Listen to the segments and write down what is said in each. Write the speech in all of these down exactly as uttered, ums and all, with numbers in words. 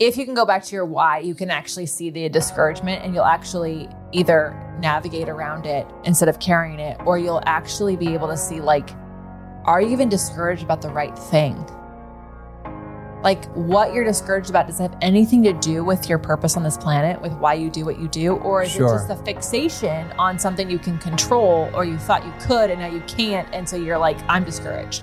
If you can go back to your why, you can actually see the discouragement and you'll actually either navigate around it instead of carrying it, or you'll actually be able to see, like, are you even discouraged about the right thing? Like, what you're discouraged about, does it have anything to do with your purpose on this planet, with why you do what you do? Or is sure. it just a fixation on something you can control, or you thought you could and now you can't, and so you're like, I'm discouraged.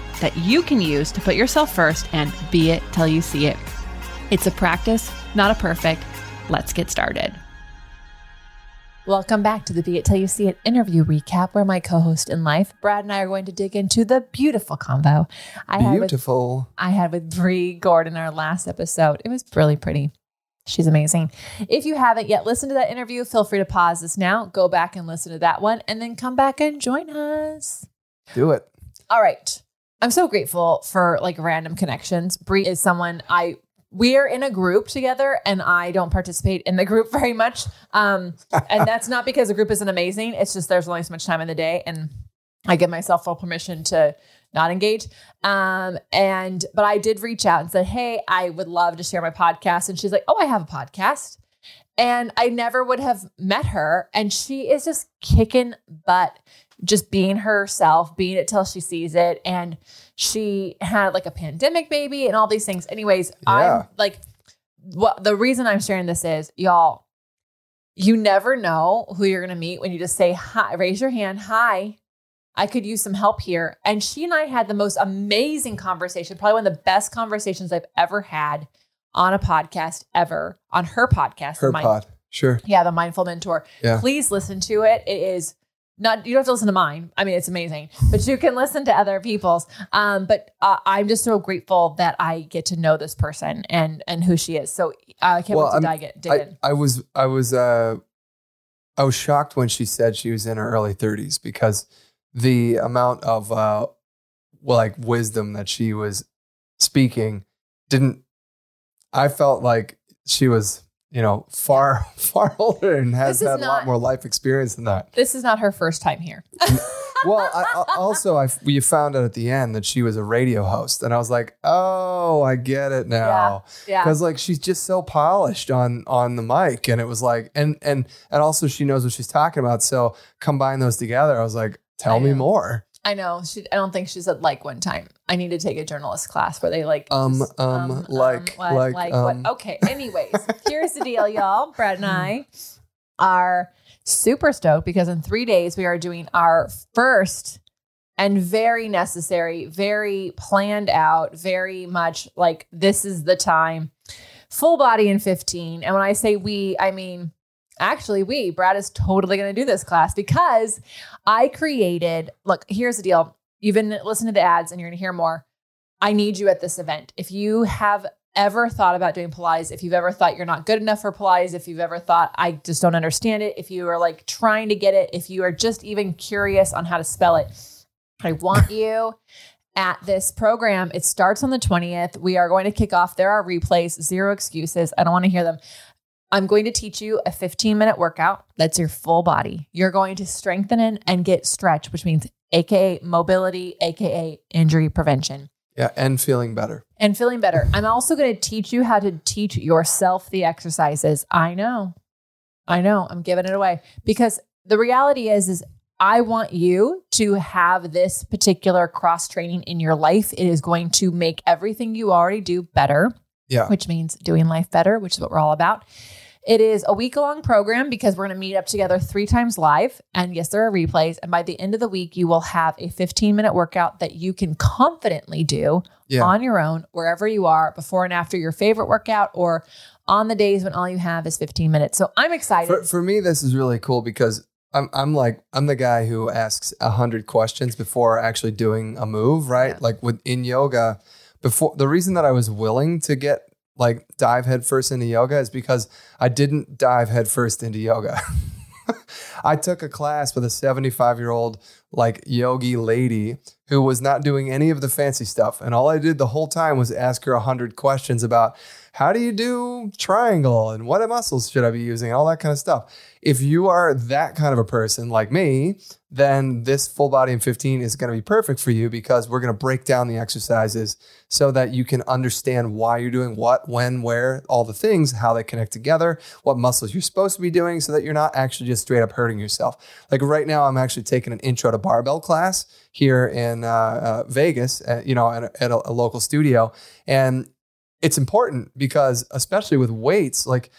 that you can use to put yourself first and be it till you see it. It's a practice, not a perfect. Let's get started. Welcome back to the Be It Till You See It interview recap, where my co-host in life, Brad, and I are going to dig into the beautiful convo I beautiful. had with, I had with Bree Gordon in our last episode. It was really pretty. She's amazing. If you haven't yet listened to that interview, feel free to pause this now, go back and listen to that one, and then come back and join us. Do it. All right. I'm so grateful for, like, random connections. Bree is someone I, we're in a group together, and I don't participate in the group very much. Um, and that's not because the group isn't amazing. It's just, there's only so much time in the day, and I give myself full permission to not engage. Um, and, but I did reach out and said, hey, I would love to share my podcast. And she's like, oh, I have a podcast. And I never would have met her. And she is just kicking butt. Just being herself, being it till she sees it. And she had, like, a pandemic baby and all these things. Anyways, yeah. I'm like, what the reason I'm sharing this is, y'all, you never know who you're going to meet when you just say, hi, raise your hand. Hi, I could use some help here. And she and I had the most amazing conversation, probably one of the best conversations I've ever had on a podcast ever, on her podcast. Her my, pod, sure. Yeah, The Mindful Mentor. Yeah. Please listen to it. It is Not, you don't have to listen to mine. I mean, it's amazing, but you can listen to other people's. Um, but uh, I'm just so grateful that I get to know this person and and who she is. So uh, I can't well, wait to dig it. Dig I, in. I was I was uh, I was shocked when she said she was in her early thirties, because the amount of uh, well, like wisdom that she was speaking didn't. I felt like she was, you know, far, far older and has had not, a lot more life experience than that. This is not her first time here. Well, I, I, also, I, we found out at the end that she was a radio host, and I was like, oh, I get it now. Yeah. Because, yeah. like, she's just so polished on, on the mic, and it was like, and, and, and also she knows what she's talking about. So combine those together. I was like, tell me more. I know. She, I don't think she said like one time. I need to take a journalist class where they like, um, just, um, um, like, um, what, like, like um. What? Okay. Anyways, here's the deal, y'all. Brad and I are super stoked because in three days we are doing our first and very necessary, very planned out, very much like this is the time, full body in fifteen. And when I say we, I mean, Actually, we, Brad is totally going to do this class because I created, look, here's the deal. You've been listening to the ads and you're going to hear more. I need you at this event. If you have ever thought about doing Pilates, if you've ever thought you're not good enough for Pilates, if you've ever thought, I just don't understand it, if you are like trying to get it, if you are just even curious on how to spell it, I want you at this program. It starts on the twentieth. We are going to kick off. There are replays, zero excuses. I don't want to hear them. I'm going to teach you a fifteen minute workout. That's your full body. You're going to strengthen in and get stretch, which means A K A mobility, A K A injury prevention. Yeah. And feeling better and feeling better. I'm also going to teach you how to teach yourself the exercises. I know, I know I'm giving it away because the reality is, is I want you to have this particular cross training in your life. It is going to make everything you already do better. Yeah. Which means doing life better, which is what we're all about. It is a week long program because we're going to meet up together three times live. And yes, there are replays. And by the end of the week, you will have a fifteen minute workout that you can confidently do yeah. on your own, wherever you are, before and after your favorite workout or on the days when all you have is fifteen minutes. So I'm excited. For, for me, this is really cool because I'm I'm like I'm the guy who asks a hundred questions before actually doing a move, right? Yeah. Like within yoga, before the reason that I was willing to get like dive headfirst into yoga is because I didn't dive headfirst into yoga. I took a class with a seventy-five year old like yogi lady who was not doing any of the fancy stuff. And all I did the whole time was ask her a hundred questions about how do you do triangle and what muscles should I be using? And all that kind of stuff. If you are that kind of a person like me, then this Full Body in fifteen is going to be perfect for you because we're going to break down the exercises so that you can understand why you're doing what, when, where, all the things, how they connect together, what muscles you're supposed to be doing so that you're not actually just straight up hurting yourself. Like right now, I'm actually taking an intro to barbell class here in uh, uh, Vegas, uh, you know, at, at a, a local studio. And it's important because especially with weights, like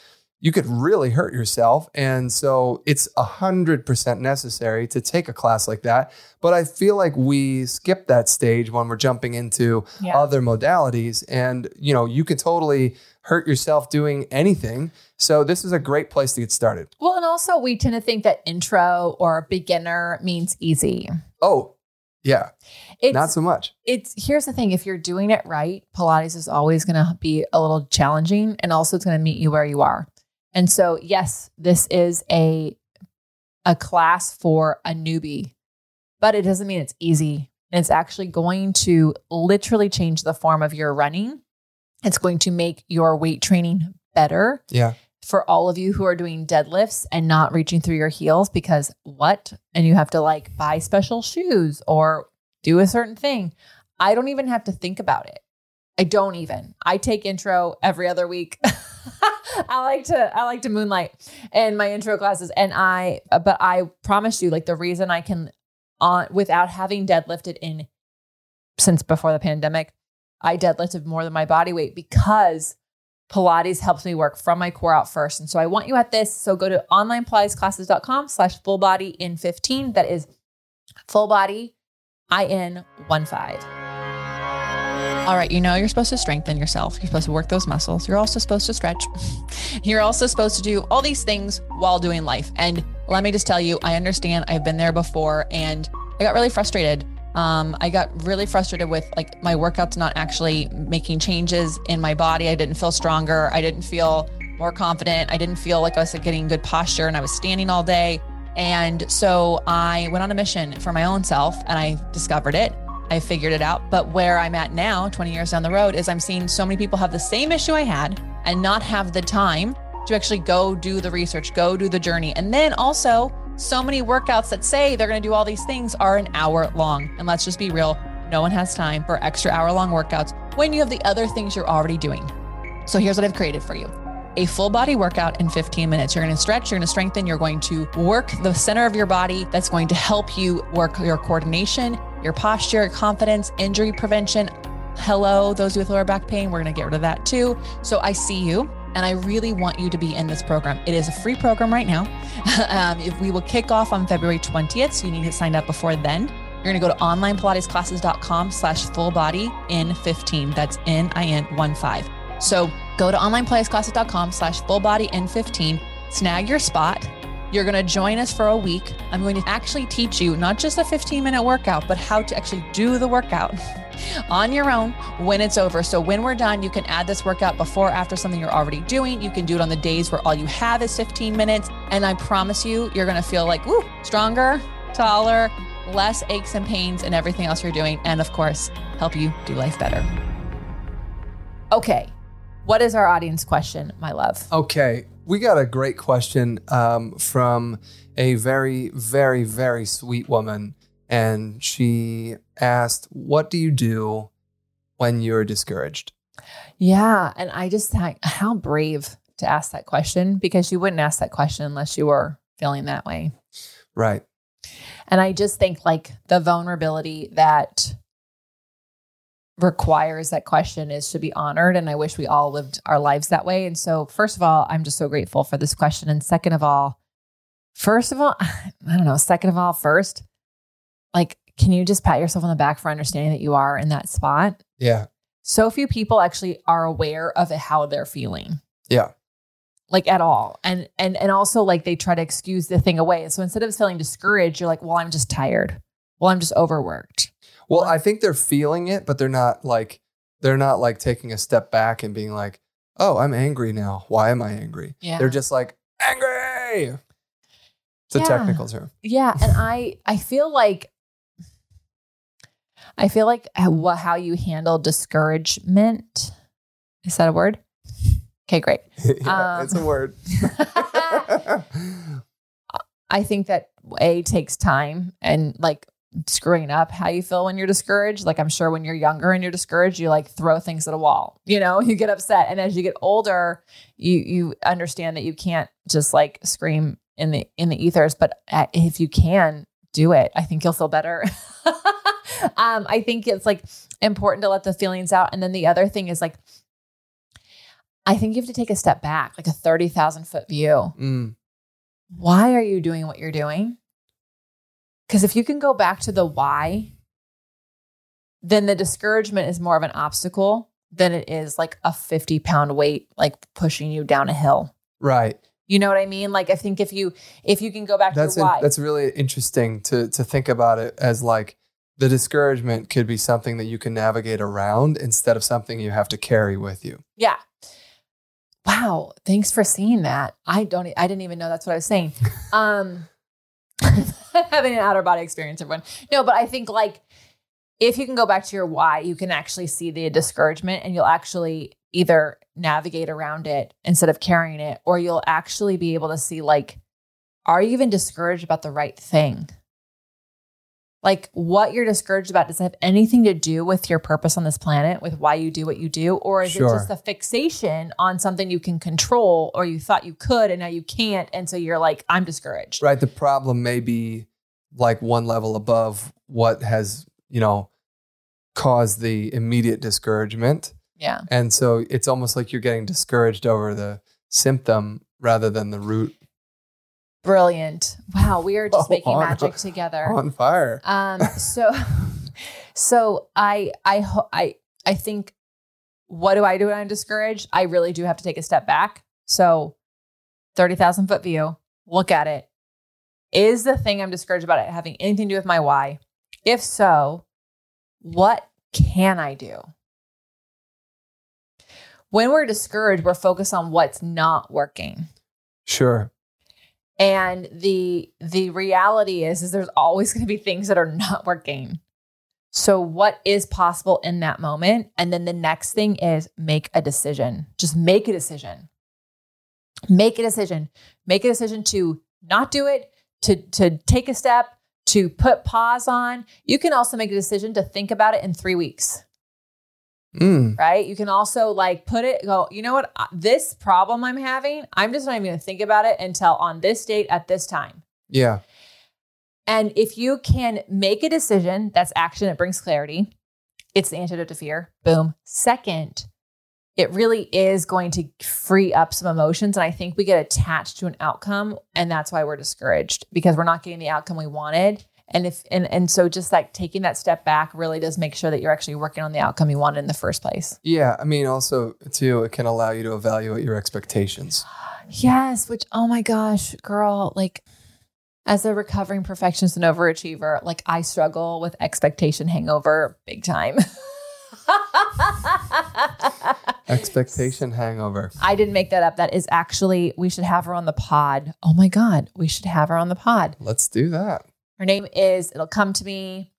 you could really hurt yourself. And so it's one hundred percent necessary to take a class like that. But I feel like we skip that stage when we're jumping into yeah. other modalities. And, you know, you could totally hurt yourself doing anything. So this is a great place to get started. Well, and also we tend to think that intro or beginner means easy. Oh, yeah. It's, not so much. It's here's the thing. If you're doing it right, Pilates is always going to be a little challenging, and also it's going to meet you where you are. And so, yes, this is a a class for a newbie, but it doesn't mean it's easy. And it's actually going to literally change the form of your running. It's going to make your weight training better. Yeah. For all of you who are doing deadlifts and not reaching through your heels because what? And you have to like buy special shoes or do a certain thing. I don't even have to think about it. I don't even. I take intro every other week. I like to, I like to moonlight in my intro classes. And I, but I promise you, like the reason I can on uh, without having deadlifted in since before the pandemic, I deadlifted more than my body weight because Pilates helps me work from my core out first. And so I want you at this. So go to onlinepilatesclasses.com slash full body in 15. That is full body in one five. All right. You know, you're supposed to strengthen yourself. You're supposed to work those muscles. You're also supposed to stretch. You're also supposed to do all these things while doing life. And let me just tell you, I understand. I've been there before and I got really frustrated. Um, I got really frustrated with like my workouts, not actually making changes in my body. I didn't feel stronger. I didn't feel more confident. I didn't feel like I was like, getting good posture and I was standing all day. And so I went on a mission for my own self and I discovered it. I figured it out. But where I'm at now, twenty years down the road, is I'm seeing so many people have the same issue I had and not have the time to actually go do the research, go do the journey. And then also so many workouts that say they're going to do all these things are an hour long. And let's just be real. No one has time for extra hour long workouts when you have the other things you're already doing. So here's what I've created for you. A full body workout in fifteen minutes. You're going to stretch, you're going to strengthen, you're going to work the center of your body. That's going to help you work your coordination, your posture, your confidence, injury prevention. Hello, those with lower back pain, we're going to get rid of that too. So I see you. And I really want you to be in this program. It is a free program right now. um, if we will kick off on February twentieth, so you need to sign up before then. You're going to go to onlinepilatesclasses.com slash full body in 15. That's N I N one five. So go to onlinepilatesclasses.com slash full body in 15, snag your spot. You're going to join us for a week. I'm going to actually teach you not just a fifteen minute workout, but how to actually do the workout on your own when it's over. So when we're done, you can add this workout before, after something you're already doing. You can do it on the days where all you have is fifteen minutes. And I promise you, you're going to feel like, woo, stronger, taller, less aches and pains and everything else you're doing. And of course, help you do life better. Okay. What is our audience question, my love? Okay. We got a great question um, from a very, very, very sweet woman. And she asked, what do you do when you're discouraged? Yeah. And I just thought, how brave to ask that question, because you wouldn't ask that question unless you were feeling that way. Right. And I just think like the vulnerability that requires that question is should be honored. And I wish we all lived our lives that way. And so first of all, I'm just so grateful for this question. And second of all, first of all, I don't know, second of all, first, like, can you just pat yourself on the back for understanding that you are in that spot? Yeah. So few people actually are aware of how they're feeling. Yeah. like at all. And, and, and also like they try to excuse the thing away. So instead of feeling discouraged, you're like, well, I'm just tired. Well, I'm just overworked. Well, well I think they're feeling it, but they're not like, they're not like taking a step back and being like, oh, I'm angry now. Why am I angry? Yeah. They're just like angry. It's yeah. a technical term. Yeah. And I, I feel like, I feel like how you handle discouragement. Is that a word? Okay, great. yeah, um, it's a word. I think that A takes time and like screwing up how you feel when you're discouraged. Like I'm sure when you're younger and you're discouraged, you like throw things at a wall, you know, you get upset. And as you get older, you, you understand that you can't just like scream in the, in the ethers, but if you can do it, I think you'll feel better. um, I think it's like important to let the feelings out. And then the other thing is like, I think you have to take a step back, like a thirty thousand foot view. Mm. Why are you doing what you're doing? Because if you can go back to the why, then the discouragement is more of an obstacle than it is like a fifty pound weight, like pushing you down a hill. Right. You know what I mean? Like, I think if you, if you can go back that's to the why. A, that's really interesting to, to think about it as like, the discouragement could be something that you can navigate around instead of something you have to carry with you. Yeah. Wow. Thanks for seeing that. I don't, I didn't even know that's what I was saying. Um, having an outer body experience, everyone. No, but I think like, if you can go back to your why, you can actually see the discouragement and you'll actually either navigate around it instead of carrying it, or you'll actually be able to see like, are you even discouraged about the right thing? Like what you're discouraged about, does it have anything to do with your purpose on this planet, with why you do what you do? Or is sure. it just a fixation on something you can control or you thought you could and now you can't? And so you're like, I'm discouraged. Right. The problem may be like one level above what has, you know, caused the immediate discouragement. Yeah. And so it's almost like you're getting discouraged over the symptom rather than the root. Brilliant. Wow. We are just oh, making on, magic together. On fire. Um, so, so I, I, ho- I, I think, what do I do when I'm discouraged? I really do have to take a step back. So thirty thousand foot view, look at it. Is the thing I'm discouraged about it having anything to do with my why? If so, what can I do? When we're discouraged, we're focused on what's not working. Sure. And the, the reality is, is there's always going to be things that are not working. So what is possible in that moment? And then the next thing is make a decision. Just make a decision, make a decision, make a decision to not do it, to, to take a step, to put pause on. You can also make a decision to think about it in three weeks. Mm. Right. You can also like put it, go, you know what, this problem I'm having, I'm just not even going to think about it until on this date at this time. Yeah. And if you can make a decision, that's action. It brings clarity. It's the antidote to fear. Boom. Second, it really is going to free up some emotions. And I think we get attached to an outcome and that's why we're discouraged because we're not getting the outcome we wanted. And if, and, and so just like taking that step back really does make sure that you're actually working on the outcome you wanted in the first place. Yeah. I mean, also too, it can allow you to evaluate your expectations. Yes. Which, oh my gosh, girl, like as a recovering perfectionist and overachiever, like I struggle with expectation hangover big time. Expectation hangover. I didn't make that up. That is actually, we should have her on the pod. Oh my God. We should have her on the pod. Let's do that. Her name is, it'll come to me,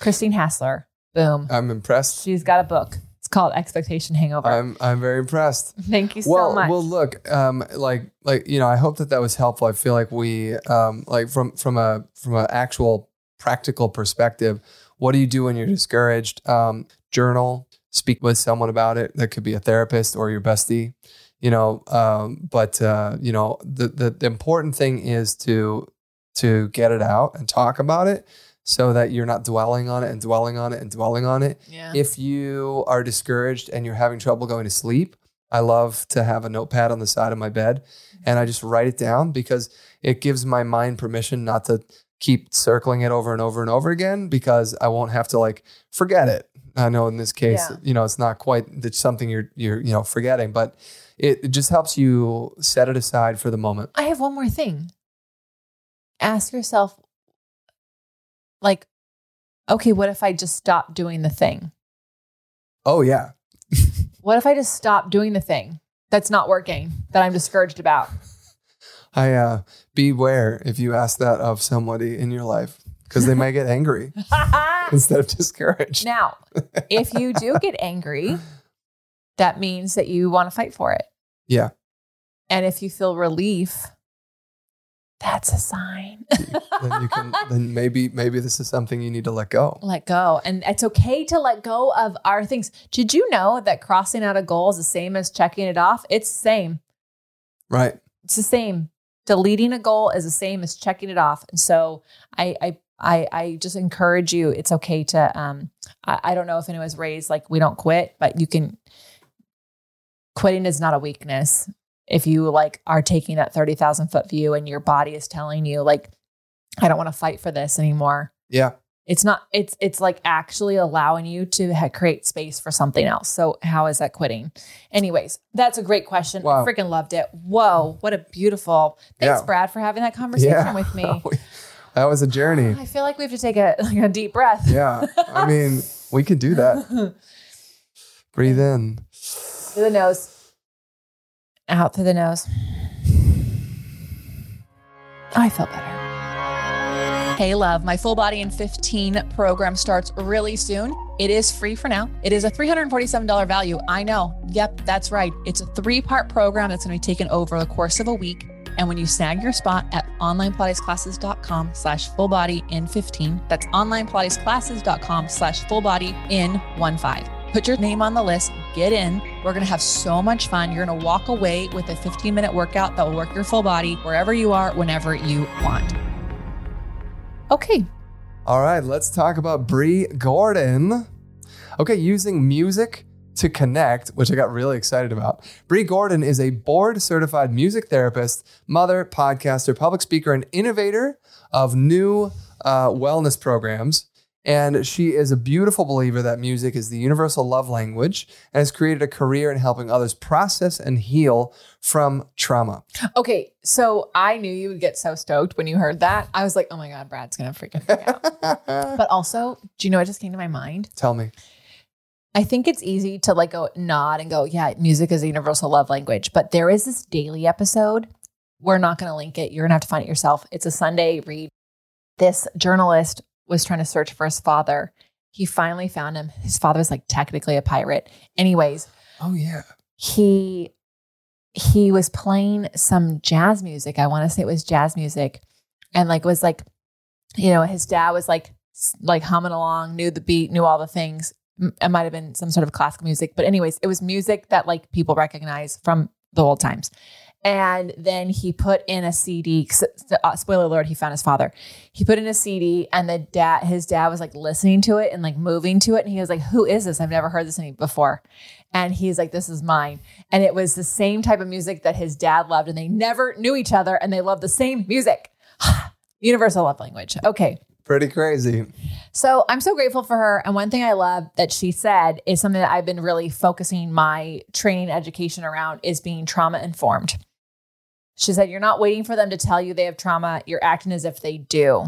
Christine Hassler. Boom. I'm impressed. She's got a book. It's called Expectation Hangover. I'm I'm very impressed. Thank you so well, much. Well, look, um, like, like, you know, I hope that that was helpful. I feel like we, um, like from, from a, from an actual practical perspective, what do you do when you're discouraged? Um, journal, speak with someone about it. That could be a therapist or your bestie, you know, um, but, uh, you know, the, the, the important thing is to, to get it out and talk about it so that you're not dwelling on it and dwelling on it and dwelling on it. Yeah. If you are discouraged and you're having trouble going to sleep, I love to have a notepad on the side of my bed and I just write it down because it gives my mind permission not to keep circling it over and over and over again because I won't have to like forget it. I know in this case, yeah. you know, it's not quite it's something you're, you're, you know, forgetting, but it, it just helps you set it aside for the moment. I have one more thing. Ask yourself, like, okay, what if I just stop doing the thing? Oh, yeah. What if I just stop doing the thing that's not working, that I'm discouraged about? I uh, beware if you ask that of somebody in your life, because they might get angry instead of discouraged. Now, if you do get angry, that means that you want to fight for it. Yeah. And if you feel relief, that's a sign. then you can. Then maybe maybe this is something you need to let go. Let go. And it's okay to let go of our things. Did you know that crossing out a goal is the same as checking it off? It's the same. Right. It's the same. Deleting a goal is the same as checking it off. And so I I I, I just encourage you. It's okay to, um, I, I don't know if anyone was raised like we don't quit, but you can, quitting is not a weakness. If you like are taking that thirty thousand foot view and your body is telling you like, I don't want to fight for this anymore. Yeah. It's not, it's, it's like actually allowing you to ha- create space for something else. So how is that quitting? Anyways, that's a great question. Wow. I freaking loved it. Whoa. What a beautiful, thanks yeah. Brad for having that conversation yeah. with me. That was a journey. I feel like we have to take a, like a deep breath. Yeah. I mean, we could do that. Breathe in. Through the nose. Out through the nose. Oh, I felt better. Hey, love, my Full Body in fifteen program starts really soon. It is free for now. It is a three hundred forty-seven dollars value. I know. Yep, that's right. It's a three-part program that's going to be taken over the course of a week. And when you snag your spot at onlinepilatesclasses.com slash full body in 15, that's onlinepilatesclasses.com slash full body in 15. Put your name on the list, get in. We're going to have so much fun. You're going to walk away with a fifteen minute workout that will work your full body wherever you are, whenever you want. Okay. All right. Let's talk about Bree Gordon. Okay. Using music to connect, which I got really excited about. Bree Gordon is a board-certified music therapist, mother, podcaster, public speaker, and innovator of new uh, wellness programs. And she is a beautiful believer that music is the universal love language and has created a career in helping others process and heal from trauma. Okay, so I knew you would get so stoked when you heard that. I was like, oh my God, Brad's going to freaking freak out. But also, do you know what just came to my mind? Tell me. I think it's easy to like go nod and go, yeah, music is a universal love language, but there is this daily episode. We're not going to link it. You're going to have to find it yourself. It's a Sunday read. This journalist was trying to search for his father. He finally found him. His father was like technically a pirate. Anyways. Oh yeah. He, he was playing some jazz music. I want to say it was jazz music. And like, was like, you know, his dad was like, like humming along, knew the beat, knew all the things. It might've been some sort of classical music, but anyways, it was music that like people recognize from the old times. And then he put in a C D, uh, spoiler alert, he found his father. He put in a C D and the dad, his dad was like listening to it and like moving to it. And he was like, who is this? I've never heard this any before. And he's like, this is mine. And it was the same type of music that his dad loved and they never knew each other and they loved the same music. Universal love language. Okay. Pretty crazy. So I'm so grateful for her. And one thing I love that she said is something that I've been really focusing my training education around is being trauma informed. She said, you're not waiting for them to tell you they have trauma. You're acting as if they do.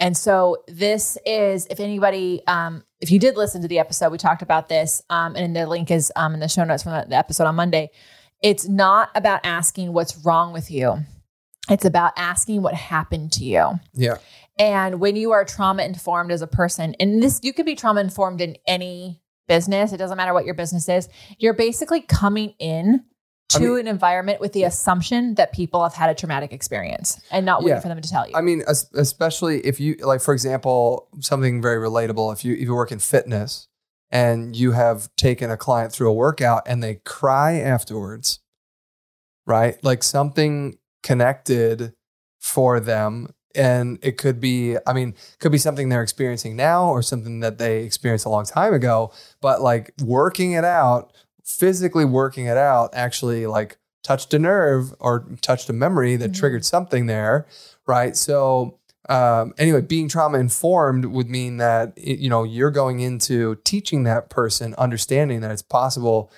And so this is, if anybody, um, if you did listen to the episode, we talked about this. Um, and the link is um, in the show notes from the episode on Monday. It's not about asking what's wrong with you. It's about asking what happened to you. Yeah. And when you are trauma informed as a person, and this, you can be trauma informed in any business. It doesn't matter what your business is. You're basically coming in to I mean, an environment with the assumption that people have had a traumatic experience and not waiting yeah. for them to tell you. I mean, especially if you like, for example, something very relatable. If you, if you work in fitness and you have taken a client through a workout and they cry afterwards, right? Like something connected for them. And it could be, I mean, could be something they're experiencing now or something that they experienced a long time ago, but like working it out, physically working it out actually like touched a nerve or touched a memory that mm-hmm. triggered something there. Right. So Um, anyway, being trauma informed would mean that, it, you know, you're going into teaching that person, understanding that it's possible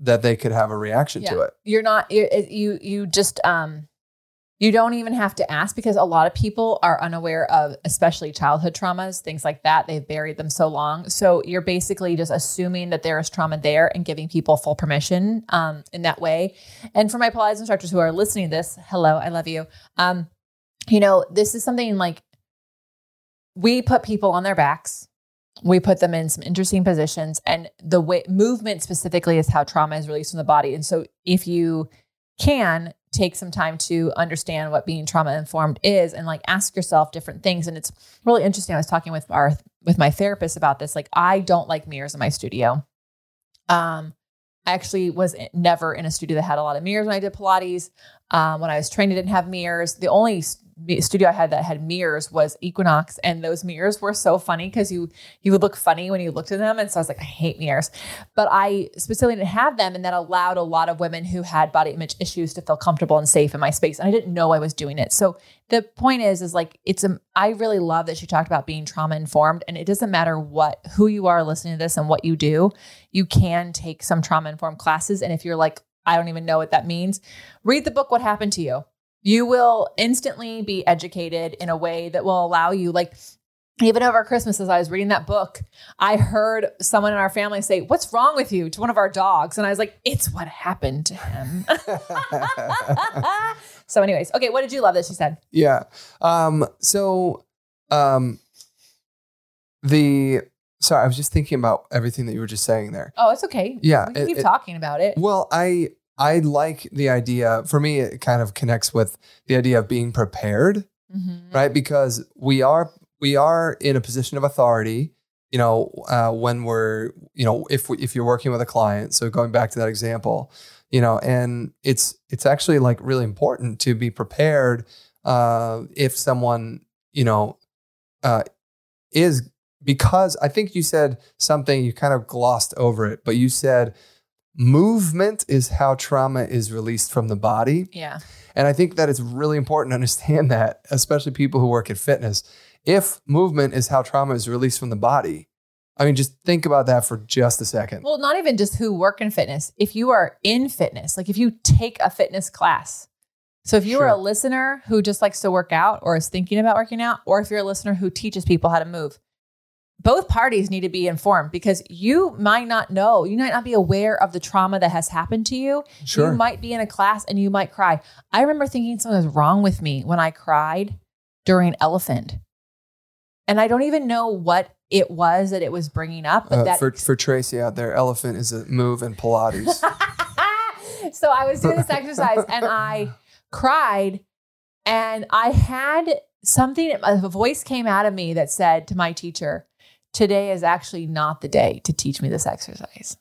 that they could have a reaction yeah. to it. You're not, you're, you, you just, um, you don't even have to ask, because a lot of people are unaware of, especially childhood traumas, things like that. They've buried them so long. So you're basically just assuming that there is trauma there and giving people full permission, um, in that way. And for my Pilates instructors who are listening to this, hello, I love you. Um, You know, this is something like we put people on their backs. We put them in some interesting positions, and the way movement specifically is how trauma is released from the body. And so if you can take some time to understand what being trauma informed is, and like ask yourself different things. And it's really interesting. I was talking with our, with my therapist about this. Like, I don't like mirrors in my studio. Um, I actually was never in a studio that had a lot of mirrors when I did Pilates. Um, when I was trained, I didn't have mirrors. The only studio I had that had mirrors was Equinox. And those mirrors were so funny because you, you would look funny when you looked at them. And so I was like, I hate mirrors, but I specifically didn't have them. And that allowed a lot of women who had body image issues to feel comfortable and safe in my space. And I didn't know I was doing it. So the point is, is like, it's, a, I really love that she talked about being trauma informed, and it doesn't matter what, who you are listening to this and what you do, you can take some trauma informed classes. And if you're like, I don't even know what that means, read the book, What Happened to You. You will instantly be educated in a way that will allow you, like, even over Christmas, as I was reading that book, I heard someone in our family say, "What's wrong with you?" to one of our dogs. And I was like, it's what happened to him. So anyways, okay. What did you love that she said? Yeah. Um, so, um, the, sorry, I was just thinking about everything that you were just saying there. Oh, it's okay. Yeah. We can it, keep it, talking about it. Well, I, I like the idea. For me, it kind of connects with the idea of being prepared, mm-hmm. right? Because we are, we are in a position of authority, you know, uh, when we're, you know, if we, if you're working with a client, so going back to that example, you know, and it's, it's actually like really important to be prepared. Uh, if someone, you know, uh, is, because I think you said something, you kind of glossed over it, but you said, movement is how trauma is released from the body. Yeah. And I think that it's really important to understand that, especially people who work in fitness. If movement is how trauma is released from the body, I mean, just think about that for just a second. Well, not even just who work in fitness. If you are in fitness, like if you take a fitness class. So if you sure. are a listener who just likes to work out or is thinking about working out, or if you're a listener who teaches people how to move, both parties need to be informed, because you might not know, you might not be aware of the trauma that has happened to you. Sure. You might be in a class and you might cry. I remember thinking something was wrong with me when I cried during Elephant. And I don't even know what it was that it was bringing up. But uh, that- for, for Tracy out there, Elephant is a move in Pilates. So I was doing this exercise and I cried, and I had something, a voice came out of me that said to my teacher, "Today is actually not the day to teach me this exercise."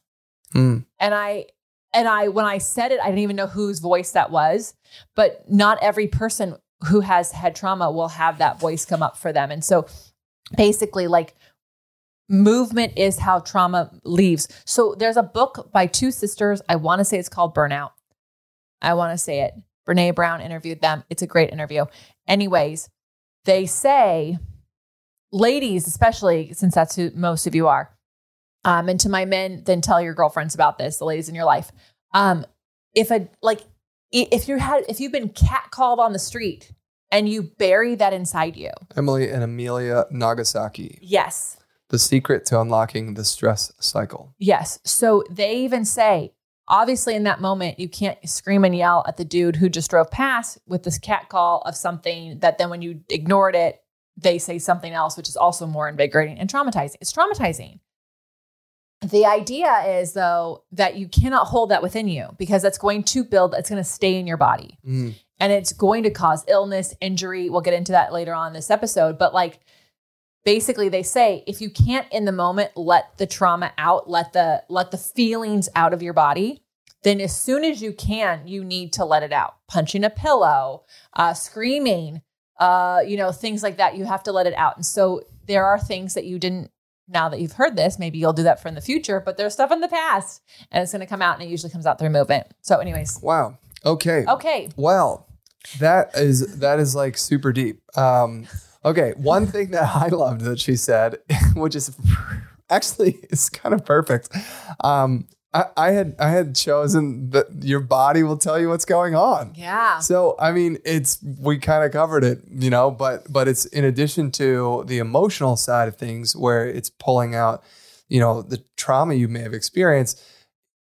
Mm. And I, and I, when I said it, I didn't even know whose voice that was, but not every person who has had trauma will have that voice come up for them. And so basically, like, movement is how trauma leaves. So there's a book by two sisters. I want to say it's called Burnout. I want to say it. Brene Brown interviewed them. It's a great interview. Anyways, they say, ladies, especially, since that's who most of you are, um, and to my men, then tell your girlfriends about this, the ladies in your life. Um, if a, like, if you had, if you've been catcalled on the street and you bury that inside you. Emily and Amelia Nagoski. Yes. The secret to unlocking the stress cycle. Yes. So they even say, obviously in that moment, you can't scream and yell at the dude who just drove past with this catcall of something that then when you ignored it, they say something else, which is also more invigorating and traumatizing. It's traumatizing. The idea is, though, that you cannot hold that within you, because that's going to build, it's going to stay in your body mm. and it's going to cause illness, injury. We'll get into that later on in this episode. But like, basically they say, if you can't in the moment, let the trauma out, let the, let the feelings out of your body, then as soon as you can, you need to let it out. Punching a pillow, uh, screaming, Uh, you know, things like that. You have to let it out. And so there are things that you didn't, now that you've heard this, maybe you'll do that for in the future, but there's stuff in the past and it's going to come out, and it usually comes out through movement. So anyways. Wow. Okay. Okay. Well, That is that is like super deep. Um, okay, one thing that I loved that she said, which is actually it's kind of perfect. Um, I, I had I had chosen that your body will tell you what's going on. Yeah. So I mean, it's we kind of covered it, you know, but but it's in addition to the emotional side of things where it's pulling out, you know, the trauma you may have experienced.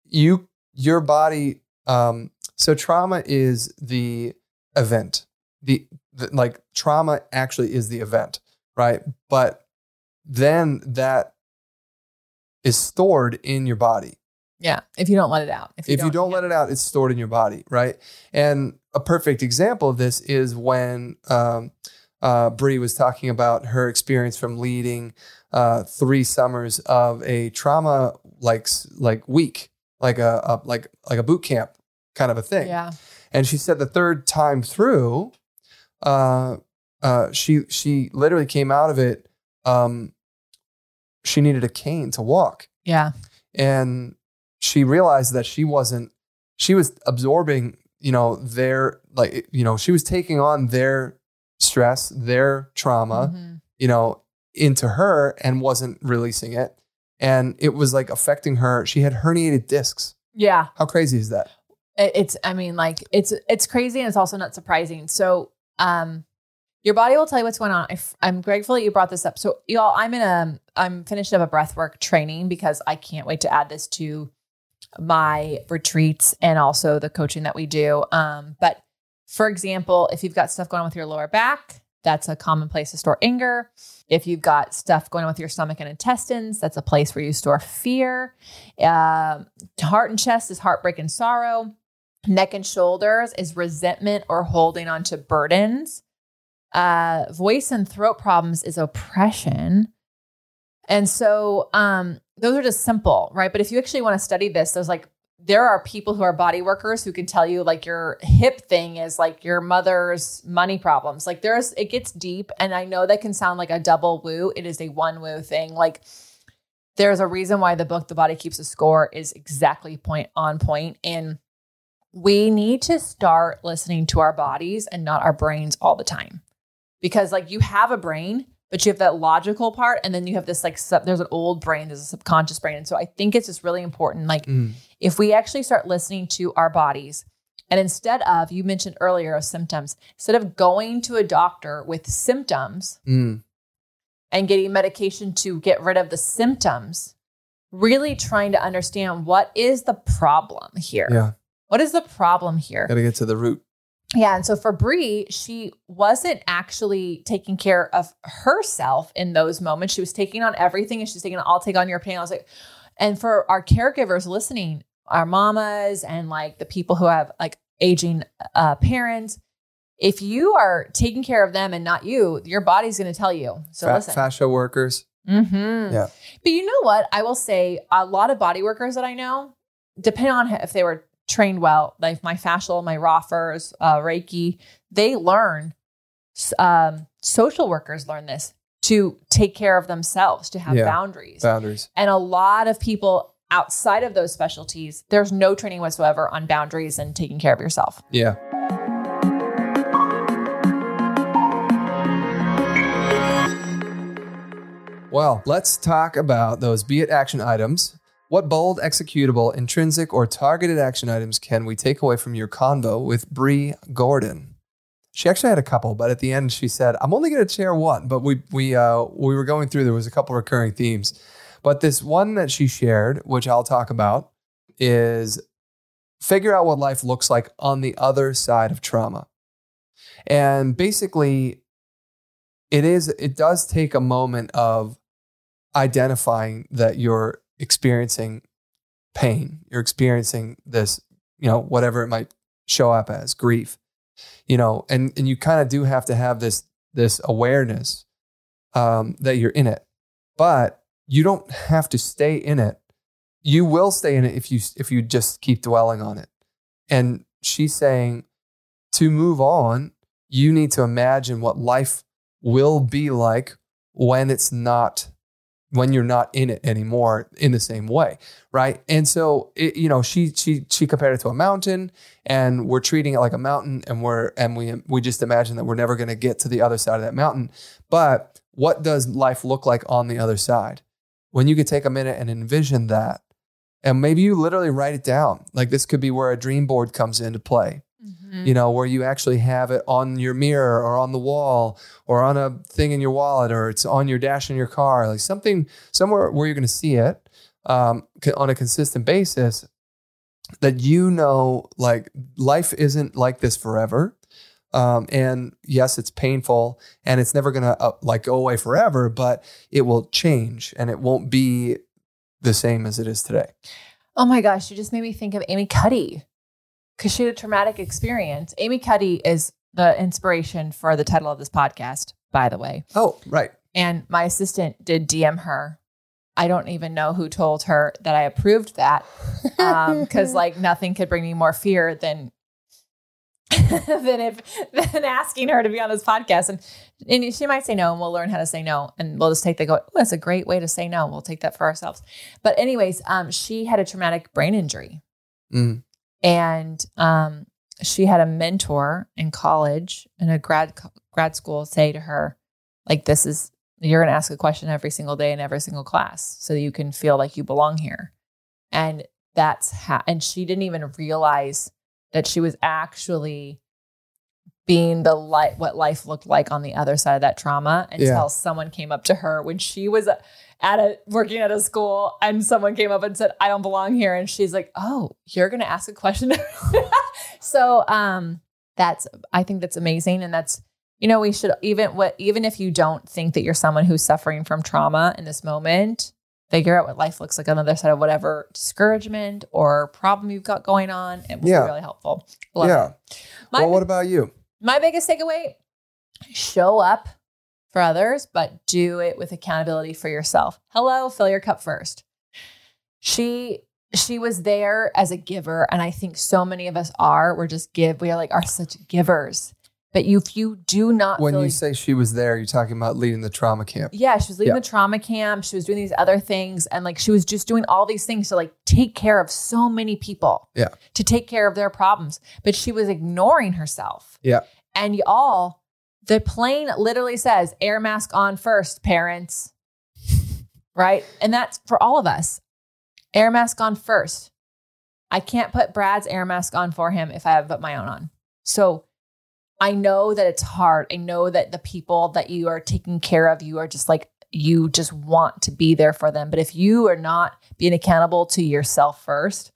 You your body. Um, so trauma is the event. The, the like trauma actually is the event, right? But then that is stored in your body. Yeah, if you don't let it out. If you if don't, you don't yeah. let it out, it's stored in your body, right? And a perfect example of this is when um, uh, Bree was talking about her experience from leading uh, three summers of a trauma like like week, like a, a like like a boot camp kind of a thing. Yeah. And she said the third time through, uh, uh, she she literally came out of it. Um, she needed a cane to walk. Yeah, and she realized that she wasn't, she was absorbing, you know, their, like, you know, she was taking on their stress, their trauma, mm-hmm. you know, into her and wasn't releasing it. And it was like affecting her. She had herniated discs. Yeah. How crazy is that? It's, I mean, like it's, it's crazy. And it's also not surprising. So, um, your body will tell you what's going on. I, I'm grateful that you brought this up. So y'all, I'm in a, I'm finished up a breathwork training because I can't wait to add this to my retreats and also the coaching that we do. Um, but for example, if you've got stuff going on with your lower back, that's a common place to store anger. If you've got stuff going on with your stomach and intestines, that's a place where you store fear. Uh, heart and chest is heartbreak and sorrow. Neck and shoulders is resentment or holding on to burdens. Uh, voice and throat problems is oppression. And so, um, those are just simple, right? But if you actually want to study this, there's like, there are people who are body workers who can tell you like your hip thing is like your mother's money problems. Like there's, it gets deep. And I know that can sound like a double woo. It is a one woo thing. Like there's a reason why the book, The Body Keeps the Score, is exactly point on point. And we need to start listening to our bodies and not our brains all the time, because like you have a brain, but you have that logical part. And then you have this like, sub, there's an old brain, there's a subconscious brain. And so I think it's just really important. Like mm. if we actually start listening to our bodies, and instead of, you mentioned earlier symptoms, instead of going to a doctor with symptoms mm. and getting medication to get rid of the symptoms, really trying to understand what is the problem here? Yeah. What is the problem here? Gotta get to the root. Yeah. And so for Bree, she wasn't actually taking care of herself in those moments. She was taking on everything, and she's taking, I'll take on your pain. I was like, and for our caregivers listening, our mamas and like the people who have like aging uh, parents, if you are taking care of them and not you, your body's going to tell you. So F- listen. Fascia workers. Mm-hmm. Yeah. But you know what? I will say a lot of body workers that I know, depending on if they were trained well, like my fascial, my Roffers, uh, Reiki, they learn, um, social workers learn this, to take care of themselves, to have yeah, boundaries. Boundaries. And a lot of people outside of those specialties, there's no training whatsoever on boundaries and taking care of yourself. Yeah. Well, let's talk about those Be It action items. What bold, executable, intrinsic, or targeted action items can we take away from your convo with Bree Gordon? She actually had a couple, but at the end she said, I'm only going to share one, but we we uh, we were going through, there was a couple recurring themes. But this one that she shared, which I'll talk about, is figure out what life looks like on the other side of trauma. And basically, it is it does take a moment of identifying that you're experiencing pain, you're experiencing this, you know, whatever it might show up as grief, you know, and, and you kind of do have to have this, this awareness um, that you're in it, but you don't have to stay in it. You will stay in it if you, if you just keep dwelling on it. And she's saying to move on, you need to imagine what life will be like when it's not when you're not in it anymore in the same way, right? And so, it, you know, she she she compared it to a mountain, and we're treating it like a mountain, and we're and we we just imagine that we're never going to get to the other side of that mountain. But what does life look like on the other side? When you could take a minute and envision that, and maybe you literally write it down. Like, this could be where a dream board comes into play. Mm-hmm. You know, where you actually have it on your mirror or on the wall or on a thing in your wallet, or it's on your dash in your car, like something, somewhere where you're going to see it um, on a consistent basis, that, you know, like, life isn't like this forever. Um, and yes, it's painful, and it's never going to uh, like go away forever, but it will change, and it won't be the same as it is today. Oh my gosh. You just made me think of Amy Cuddy. Because she had a traumatic experience. Amy Cuddy is the inspiration for the title of this podcast, by the way. Oh, right. And my assistant did D M her. I don't even know who told her that I approved that. Because um, like, nothing could bring me more fear than than if than asking her to be on this podcast. And, and she might say no, and we'll learn how to say no. And we'll just take the go, oh, that's a great way to say no. We'll take that for ourselves. But anyways, um, she had a traumatic brain injury. Mm. And, um, she had a mentor in college and a grad, grad school say to her, like, this is, you're going to ask a question every single day in every single class so that you can feel like you belong here. And that's how, and she didn't even realize that she was actually being the light, what life looked like on the other side of that trauma until yeah. someone came up to her when she was at a, working at a school, and someone came up and said, I don't belong here. And she's like, oh, you're going to ask a question. So, um, that's, I think that's amazing. And that's, you know, we should, even what, even if you don't think that you're someone who's suffering from trauma in this moment, figure out what life looks like on the other side of whatever discouragement or problem you've got going on. It will yeah. be really helpful. Love yeah. it. My, well, what about you? My biggest takeaway, show up for others, but do it with accountability for yourself. Hello, fill your cup first. She, she was there as a giver. And I think so many of us are, we're just give, we are like, are such givers, but you, if you do not. When you like, say she was there, you're talking about leading the trauma camp. Yeah. She was leading yeah. the trauma camp. She was doing these other things. And like, she was just doing all these things to like take care of so many people yeah. to take care of their problems, but she was ignoring herself. Yeah. And y'all, the plane literally says air mask on first, parents, right? And that's for all of us. Air mask on first. I can't put Brad's air mask on for him if I have put my own on. So I know that it's hard. I know that the people that you are taking care of, you are just like, you just want to be there for them. But if you are not being accountable to yourself first,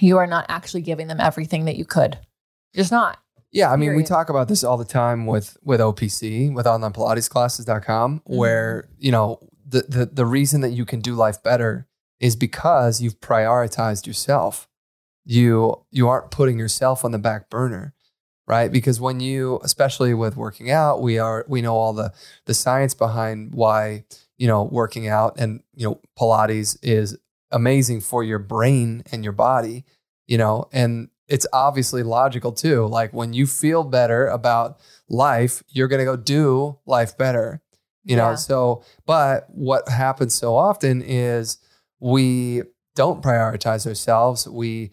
you are not actually giving them everything that you could. You're just not. Yeah, I mean, Period. We talk about this all the time with with O P C, with online pilates classes dot com, mm-hmm. where, you know, the, the the reason that you can do life better is because you've prioritized yourself. You you aren't putting yourself on the back burner, right? Because when you, especially with working out, we are we know all the the science behind why, you know, working out and, you know, Pilates is amazing for your brain and your body, you know, and it's obviously logical too. Like, when you feel better about life, you're going to go do life better, you yeah. know? So, but what happens so often is we don't prioritize ourselves. We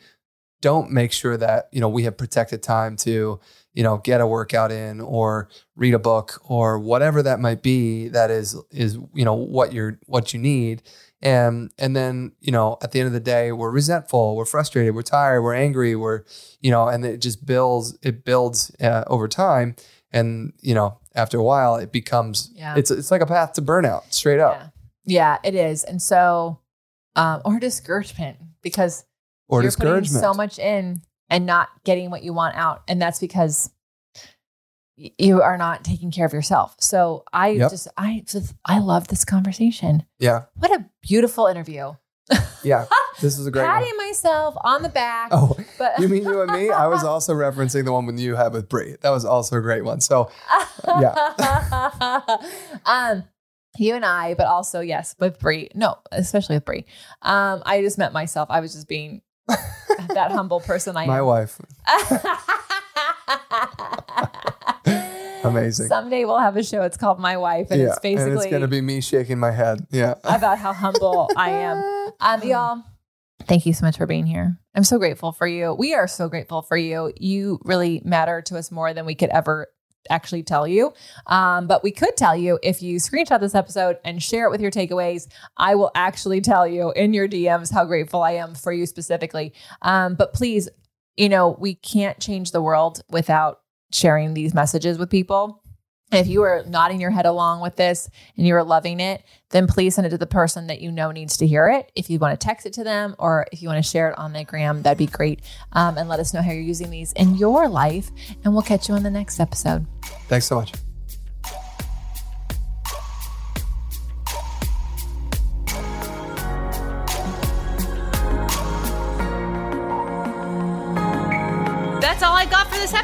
don't make sure that, you know, we have protected time to, you know, get a workout in or read a book or whatever that might be. That is, is, you know, what you're, what you need. And, and then, you know, at the end of the day, we're resentful, we're frustrated, we're tired, we're angry, we're, you know, and it just builds, it builds uh, over time. And, you know, after a while it becomes, yeah. it's, it's like a path to burnout straight up. Yeah, yeah it is. And so, um, or discouragement, because or you're putting so much in and not getting what you want out. And that's because you are not taking care of yourself. So I yep. just, I just, I love this conversation. Yeah. What a beautiful interview. Yeah. This was a great patting one. Patting myself on the back. Oh, but you mean you and me? I was also referencing the one when you had with Bree. That was also a great one. So yeah. um, you and I, but also yes, with Bree. No, especially with Bree. Um, I just met myself. I was just being that humble person I My am. My wife. Amazing. Someday we'll have a show. It's called My Wife. And yeah, it's basically, and it's going to be me shaking my head. Yeah. About how humble I am. Um, y'all, thank you so much for being here. I'm so grateful for you. We are so grateful for you. You really matter to us more than we could ever actually tell you. Um, but we could tell you if you screenshot this episode and share it with your takeaways. I will actually tell you in your D Ms how grateful I am for you specifically. Um, but please, you know, we can't change the world without sharing these messages with people. And if you are nodding your head along with this and you are loving it, then please send it to the person that you know needs to hear it. If you want to text it to them, or if you want to share it on the gram, that'd be great. Um, and let us know how you're using these in your life. And we'll catch you on the next episode. Thanks so much. That's all I got for this